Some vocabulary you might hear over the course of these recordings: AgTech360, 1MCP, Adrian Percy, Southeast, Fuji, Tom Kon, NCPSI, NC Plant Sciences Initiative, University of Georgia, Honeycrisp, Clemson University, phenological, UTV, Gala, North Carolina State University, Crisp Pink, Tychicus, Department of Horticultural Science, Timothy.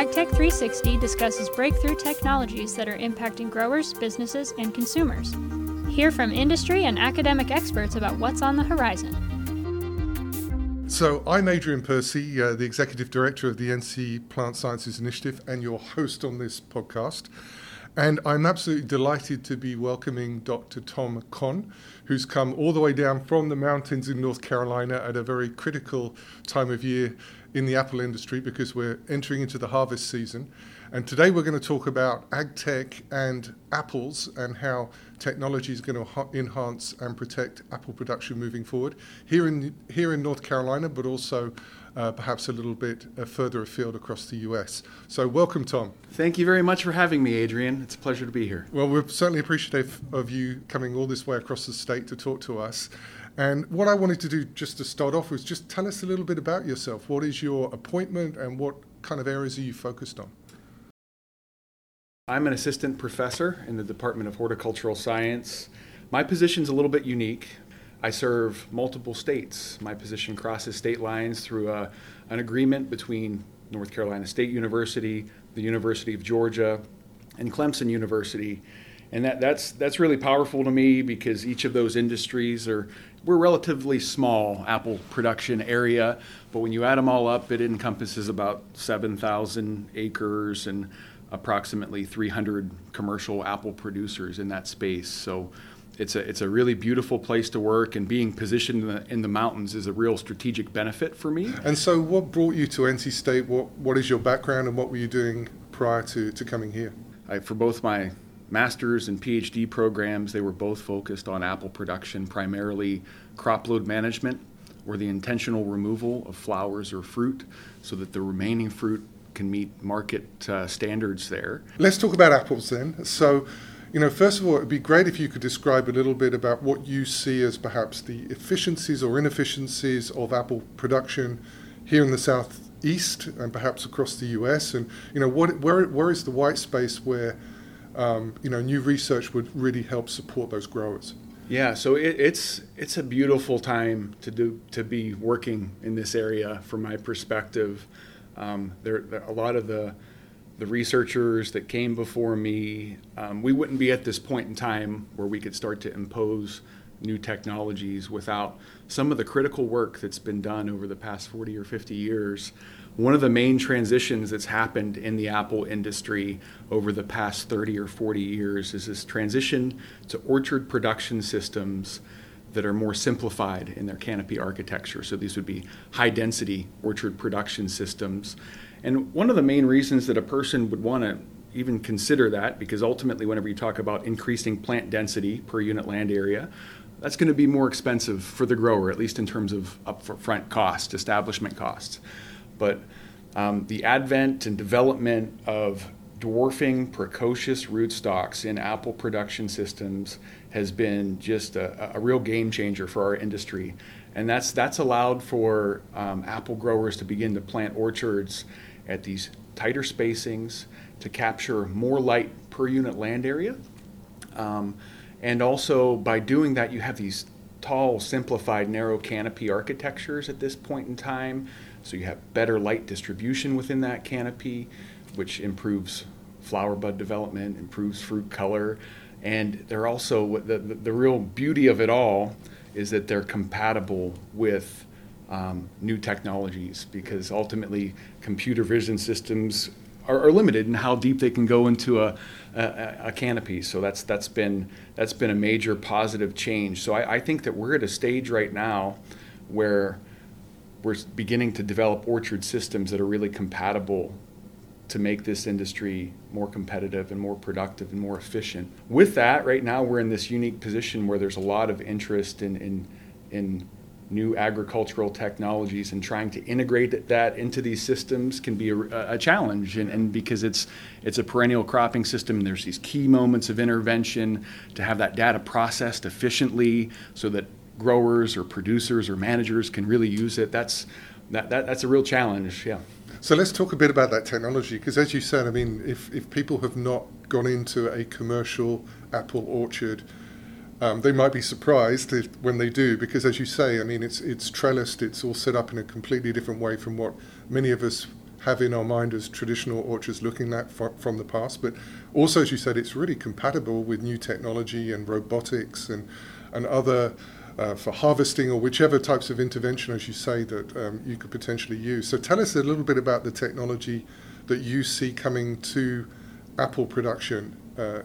AgTech360 discusses breakthrough technologies that are impacting growers, businesses, and consumers. Hear from industry and academic experts about what's on the horizon. So I'm Adrian Percy, the Executive Director of the NC Plant Sciences Initiative and your host on this podcast. And I'm absolutely delighted to be welcoming Dr. Tom Kon, who's come all the way down from the mountains in North Carolina at a very critical time of year in the apple industry because we're entering into the harvest season. And today we're going to talk about ag tech and apples and how technology is going to enhance and protect apple production moving forward here in North Carolina, but also perhaps a little bit further afield across the U.S. So welcome, Tom. Thank you very much for having me, Adrian. It's a pleasure to be here. Well, we're certainly appreciative of you coming all this way across the state to talk to us. And what I wanted to do just to start off was just tell us a little bit about yourself. What is your appointment and what kind of areas are you focused on? I'm an assistant professor in the Department of Horticultural Science. My position's a little bit unique. I serve multiple states. My position crosses state lines through an agreement between North Carolina State University, the University of Georgia, and Clemson University. And that's really powerful to me because each of those industries we're relatively small apple production area, but when you add them all up, it encompasses about 7,000 acres and approximately 300 commercial apple producers in that space. So it's a really beautiful place to work, and being positioned in the mountains is a real strategic benefit for me. And so what brought you to NC State? What is your background and what were you doing prior to coming here? For both my master's and PhD programs, they were both focused on apple production, primarily crop load management or the intentional removal of flowers or fruit so that the remaining fruit can meet market standards there. Let's talk about apples then. So, first of all, it'd be great if you could describe a little bit about what you see as perhaps the efficiencies or inefficiencies of apple production here in the Southeast and perhaps across the U.S. And, where is the white space where, new research would really help support those growers? Yeah, so it's a beautiful time to be working in this area from my perspective. A lot of the researchers that came before me, we wouldn't be at this point in time where we could start to impose new technologies without some of the critical work that's been done over the past 40 or 50 years. One of the main transitions that's happened in the apple industry over the past 30 or 40 years is this transition to orchard production systems that are more simplified in their canopy architecture. So these would be high-density orchard production systems. And one of the main reasons that a person would want to even consider that, because ultimately whenever you talk about increasing plant density per unit land area, that's going to be more expensive for the grower, at least in terms of upfront cost, establishment costs. But the advent and development of dwarfing precocious rootstocks in apple production systems has been just a real game changer for our industry. And that's allowed for apple growers to begin to plant orchards at these tighter spacings to capture more light per unit land area. And also by doing that, you have these tall, simplified, narrow canopy architectures at this point in time. So you have better light distribution within that canopy, which improves flower bud development, improves fruit color, and they're also, the real beauty of it all is that they're compatible with new technologies, because ultimately computer vision systems are limited in how deep they can go into a canopy. So that's been a major positive change. So I think that we're at a stage right now where we're beginning to develop orchard systems that are really compatible to make this industry more competitive and more productive and more efficient. With that, right now we're in this unique position where there's a lot of interest in new agricultural technologies, and trying to integrate that into these systems can be a challenge, and because it's a perennial cropping system, and there's these key moments of intervention to have that data processed efficiently so that growers or producers or managers can really use it. That's a real challenge, yeah. So let's talk a bit about that technology, because as you said, if people have not gone into a commercial apple orchard, they might be surprised when they do, because as you say, it's trellised, it's all set up in a completely different way from what many of us have in our mind as traditional orchards looking at from the past, but also, as you said, it's really compatible with new technology and robotics and other for harvesting or whichever types of intervention, as you say, that you could potentially use. So tell us a little bit about the technology that you see coming to apple production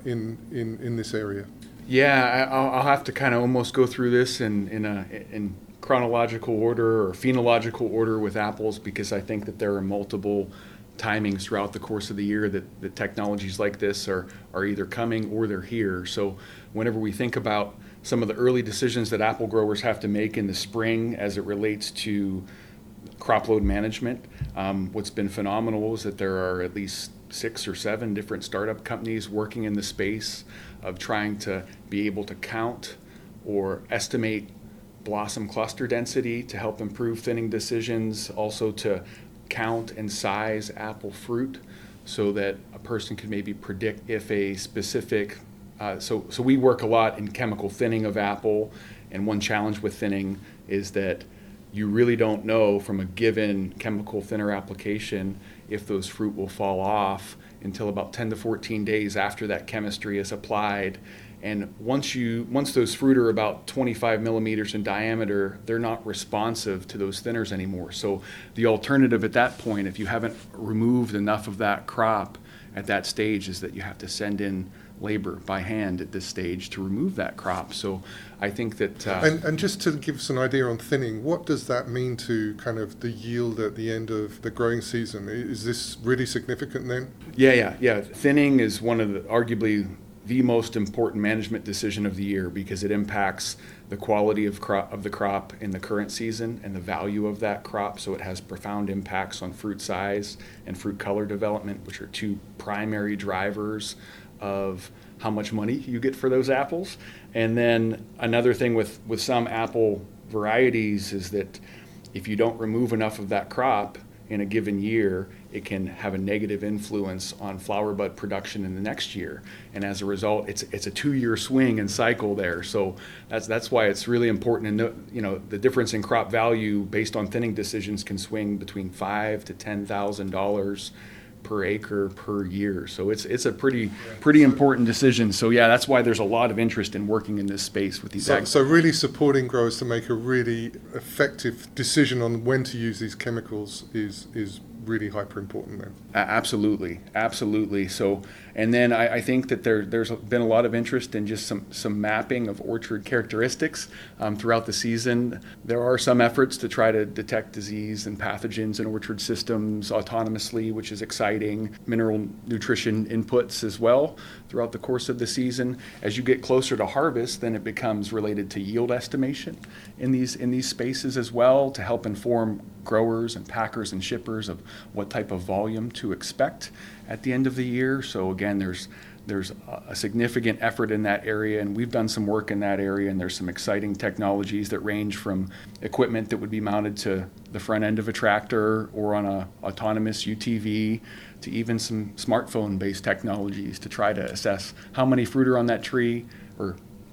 in this area. Yeah, I'll have to kind of almost go through this in chronological order or phenological order with apples, because I think that there are multiple timings throughout the course of the year that the technologies like this are either coming or they're here. So whenever we think about some of the early decisions that apple growers have to make in the spring as it relates to crop load management, what's been phenomenal is that there are at least 6 or 7 different startup companies working in the space of trying to be able to count or estimate blossom cluster density to help improve thinning decisions, also to count and size apple fruit so that a person could maybe predict if a specific so we work a lot in chemical thinning of apple, and one challenge with thinning is that you really don't know from a given chemical thinner application if those fruit will fall off until about 10 to 14 days after that chemistry is applied. And once those fruit are about 25 millimeters in diameter, they're not responsive to those thinners anymore. So the alternative at that point, if you haven't removed enough of that crop at that stage, is that you have to send in labor by hand at this stage to remove that crop. So I think that... And just to give us an idea on thinning, what does that mean to kind of the yield at the end of the growing season? Is this really significant then? Yeah. Thinning is one of arguably the most important management decision of the year, because it impacts the quality of the crop in the current season and the value of that crop. So it has profound impacts on fruit size and fruit color development, which are two primary drivers of how much money you get for those apples. And then another thing with some apple varieties is that if you don't remove enough of that crop in a given year, it can have a negative influence on flower bud production in the next year. And as a result, it's a 2-year swing and cycle there. So that's why it's really important. And the difference in crop value based on thinning decisions can swing between $5,000 to $10,000 per acre per year. So it's a pretty important decision. So yeah, that's why there's a lot of interest in working in this space with these So really supporting growers to make a really effective decision on when to use these chemicals is really hyper important then. Absolutely. So, and then I think that there's been a lot of interest in just some mapping of orchard characteristics throughout the season. There are some efforts to try to detect disease and pathogens in orchard systems autonomously, which is exciting. Mineral nutrition inputs as well throughout the course of the season. As you get closer to harvest, then it becomes related to yield estimation in these spaces as well, to help inform growers and packers and shippers of what type of volume to expect at the end of the year. So again, there's a significant effort in that area, and we've done some work in that area, and there's some exciting technologies that range from equipment that would be mounted to the front end of a tractor or on an autonomous UTV to even some smartphone-based technologies to try to assess how many fruit are on that tree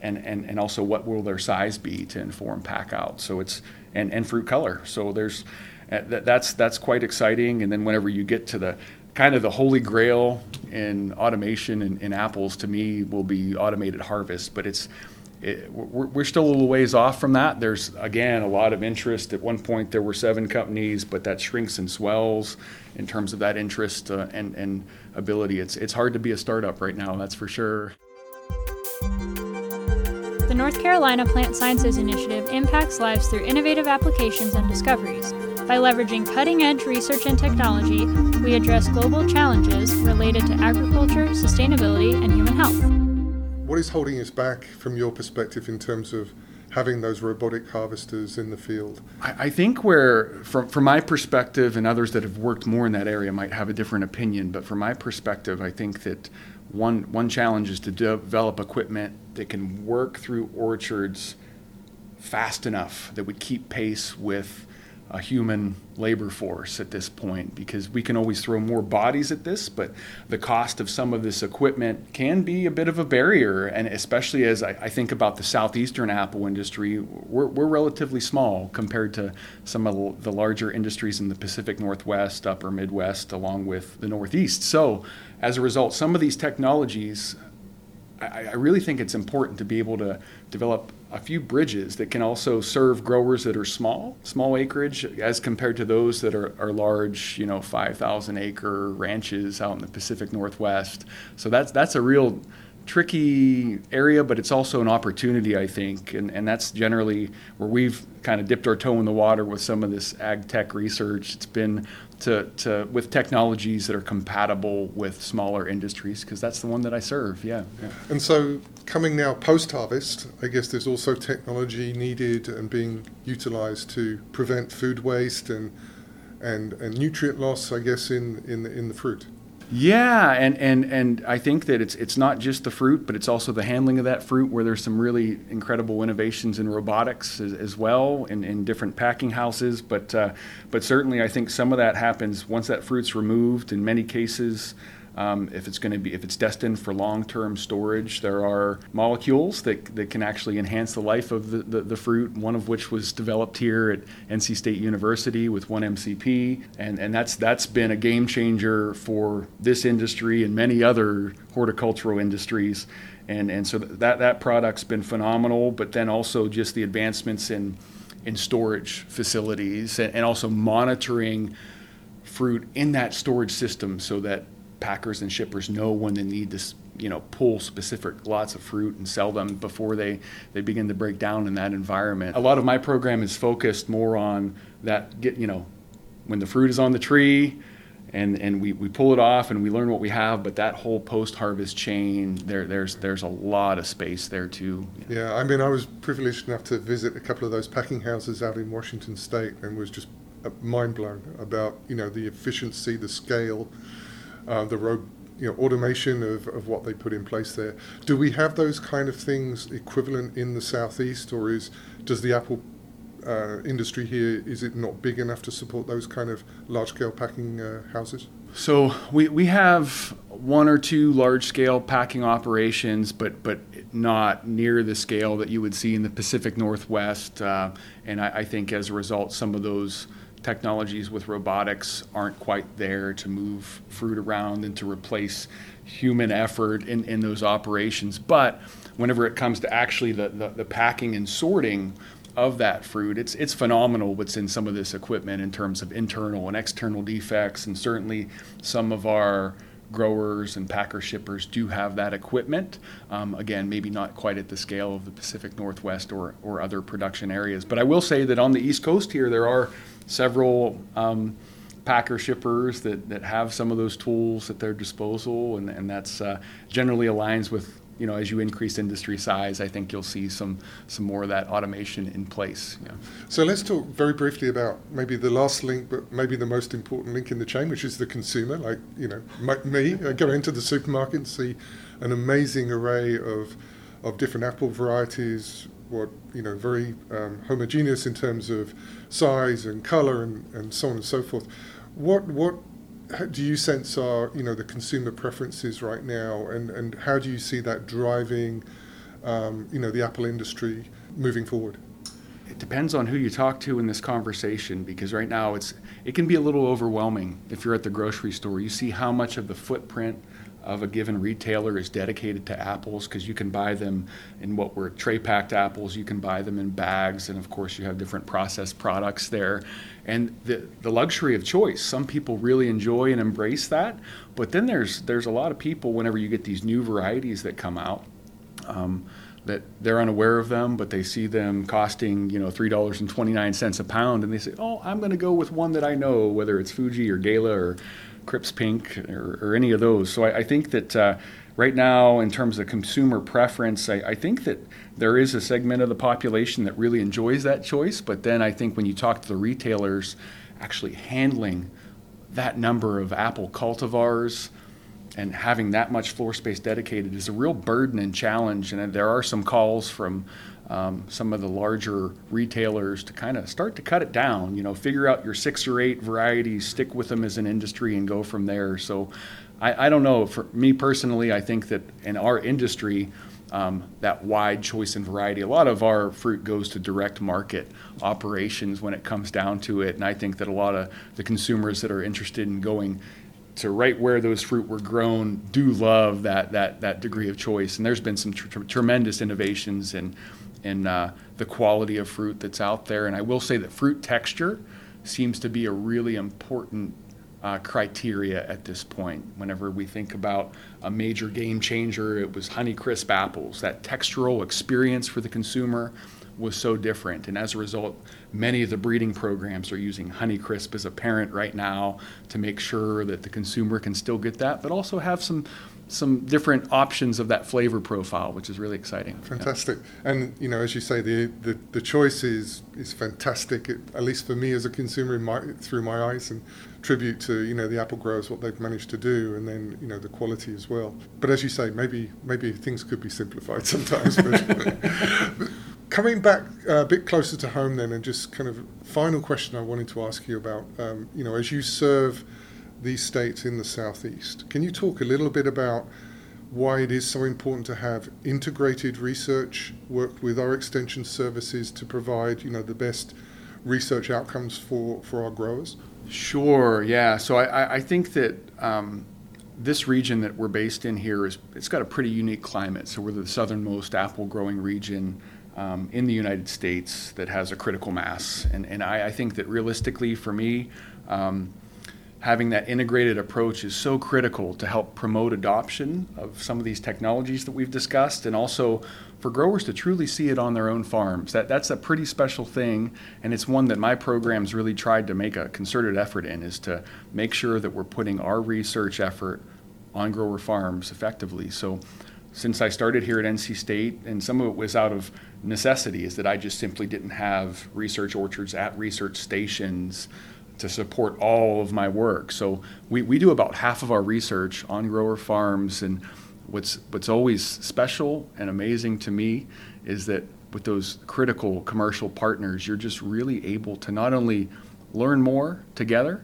and also what will their size be to inform pack out. So it's and fruit color. So there's that's quite exciting. And then whenever you get to the kind of the holy grail in automation in apples, to me, will be automated harvest. But we're still a little ways off from that. There's, again, a lot of interest. At one point, there were 7 companies, but that shrinks and swells in terms of that interest and ability. It's hard to be a startup right now, that's for sure. The North Carolina Plant Sciences Initiative impacts lives through innovative applications and discoveries. By leveraging cutting-edge research and technology, we address global challenges related to agriculture, sustainability, and human health. What is holding us back from your perspective in terms of having those robotic harvesters in the field? I think where, from my perspective, and others that have worked more in that area might have a different opinion, but from my perspective, I think that one challenge is to develop equipment that can work through orchards fast enough that would keep pace with a human labor force at this point, because we can always throw more bodies at this, but the cost of some of this equipment can be a bit of a barrier. And especially as I think about the southeastern apple industry, we're relatively small compared to some of the larger industries in the Pacific Northwest, upper Midwest, along with the Northeast. So as a result, some of these technologies, I really think it's important to be able to develop a few bridges that can also serve growers that are small acreage as compared to those that are large, 5,000 acre ranches out in the Pacific Northwest. So that's a real tricky area, but it's also an opportunity, I think, and that's generally where we've kind of dipped our toe in the water with some of this ag tech research. It's been to with technologies that are compatible with smaller industries, because that's the one that I serve. Yeah. And so coming now post-harvest, I guess there's also technology needed and being utilized to prevent food waste and nutrient loss, I guess, in the fruit. Yeah, and I think that it's not just the fruit, but it's also the handling of that fruit, where there's some really incredible innovations in robotics as well, in different packing houses. But certainly I think some of that happens once that fruit's removed. In many cases, if it's destined for long-term storage, there are molecules that can actually enhance the life of the fruit, one of which was developed here at NC State University with 1MCP, and that's been a game changer for this industry and many other horticultural industries. And so that product's been phenomenal, but then also just the advancements in storage facilities and also monitoring fruit in that storage system so that packers and shippers know when they need to, pull specific lots of fruit and sell them before they begin to break down in that environment. A lot of my program is focused more on that, when the fruit is on the tree and we pull it off and we learn what we have, but that whole post-harvest chain, there's a lot of space there too. Yeah, I mean, I was privileged enough to visit a couple of those packing houses out in Washington State and was just mind blown about, the efficiency, the scale, automation of what they put in place there. Do we have those kind of things equivalent in the Southeast, or does the apple industry here, is it not big enough to support those kind of large-scale packing houses? So we have one or two large-scale packing operations, but not near the scale that you would see in the Pacific Northwest. And I think as a result, some of those technologies with robotics aren't quite there to move fruit around and to replace human effort in those operations. But whenever it comes to actually the packing and sorting of that fruit, it's phenomenal what's in some of this equipment in terms of internal and external defects. And certainly some of our growers and packer shippers do have that equipment. Again, maybe not quite at the scale of the Pacific Northwest or other production areas. But I will say that on the East Coast here, there are several packer shippers that have some of those tools at their disposal, and that's generally aligns with, as you increase industry size, I think you'll see some more of that automation in place. Yeah. So let's talk very briefly about maybe the last link, but maybe the most important link in the chain, which is the consumer. Like, me, I go into the supermarket and see an amazing array of different apple varieties, very homogeneous in terms of size and color and so on and so forth. What do you sense are, the consumer preferences right now, and how do you see that driving, the apple industry moving forward? It depends on who you talk to in this conversation, because right now it can be a little overwhelming if you're at the grocery store. You see how much of the footprint of a given retailer is dedicated to apples, because you can buy them in what were tray-packed apples, you can buy them in bags, and of course you have different processed products there. And the luxury of choice, some people really enjoy and embrace that, but then there's a lot of people, whenever you get these new varieties that come out, that they're unaware of them, but they see them costing, $3.29 a pound, and they say, oh, I'm gonna go with one that I know, whether it's Fuji or Gala or Crisp Pink or any of those. So I think that right now, in terms of consumer preference, I think that there is a segment of the population that really enjoys that choice. But then I think when you talk to the retailers, actually handling that number of apple cultivars, and having that much floor space dedicated is a real burden and challenge. And there are some calls from some of the larger retailers to kind of start to cut it down, you know, figure out your 6 or 8 varieties, stick with them as an industry and go from there. So I don't know. For me personally, I think that in our industry, that wide choice and variety, a lot of our fruit goes to direct market operations when it comes down to it. And I think that a lot of the consumers that are interested in going to right where those fruit were grown do love that degree of choice. And there's been some tremendous innovations in the quality of fruit that's out there. And I will say that fruit texture seems to be a really important criteria at this point. Whenever we think about a major game changer, it was Honeycrisp apples. That textural experience for the consumer was so different, and as a result, many of the breeding programs are using Honeycrisp as a parent right now to make sure that the consumer can still get that, but also have some different options of that flavor profile, which is really exciting. Fantastic. Yeah. And you know, as you say, the choice is fantastic. It, at least for me as a consumer, through my eyes, and tribute to, you know, the apple growers, what they've managed to do, and then, you know, the quality as well. But as you say, maybe things could be simplified sometimes. But coming back a bit closer to home then, and just kind of final question I wanted to ask you about, you know, as you serve these states in the Southeast, can you talk a little bit about why it is so important to have integrated research, work with our extension services to provide, you know, the best research outcomes for our growers? Sure, yeah. So I think that this region that we're based in here, it's got a pretty unique climate. So we're the southernmost apple growing region in the United States that has a critical mass. And I think that realistically for me, having that integrated approach is so critical to help promote adoption of some of these technologies that we've discussed, and also for growers to truly see it on their own farms. That's a pretty special thing, and it's one that my program's really tried to make a concerted effort in, is to make sure that we're putting our research effort on grower farms effectively. So since I started here at NC State, and some of it was out of necessity, is that I just simply didn't have research orchards at research stations to support all of my work. So we do about half of our research on grower farms, and what's always special and amazing to me is that with those critical commercial partners, you're just really able to not only learn more together,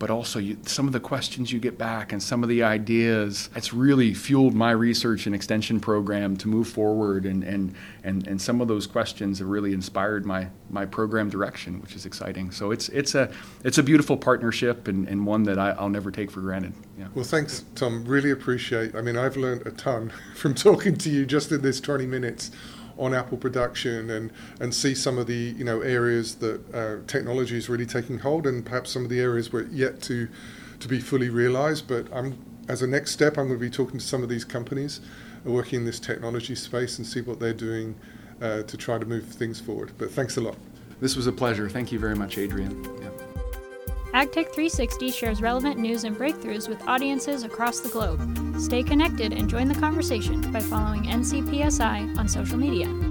but also some of the questions you get back and some of the ideas. It's really fueled my research and extension program to move forward, and some of those questions have really inspired my program direction, which is exciting. So it's a beautiful partnership, and one that I'll never take for granted. Yeah. Well, thanks, Tom. Really appreciate. I mean, I've learned a ton from talking to you just in this 20 minutes on apple production, and see some of the, you know, areas that technology is really taking hold, and perhaps some of the areas where yet to be fully realized. But as a next step, I'm going to be talking to some of these companies working in this technology space and see what they're doing to try to move things forward. But thanks a lot. This was a pleasure. Thank you very much, Adrian. Yeah. AgTech360 shares relevant news and breakthroughs with audiences across the globe. Stay connected and join the conversation by following NCPSI on social media.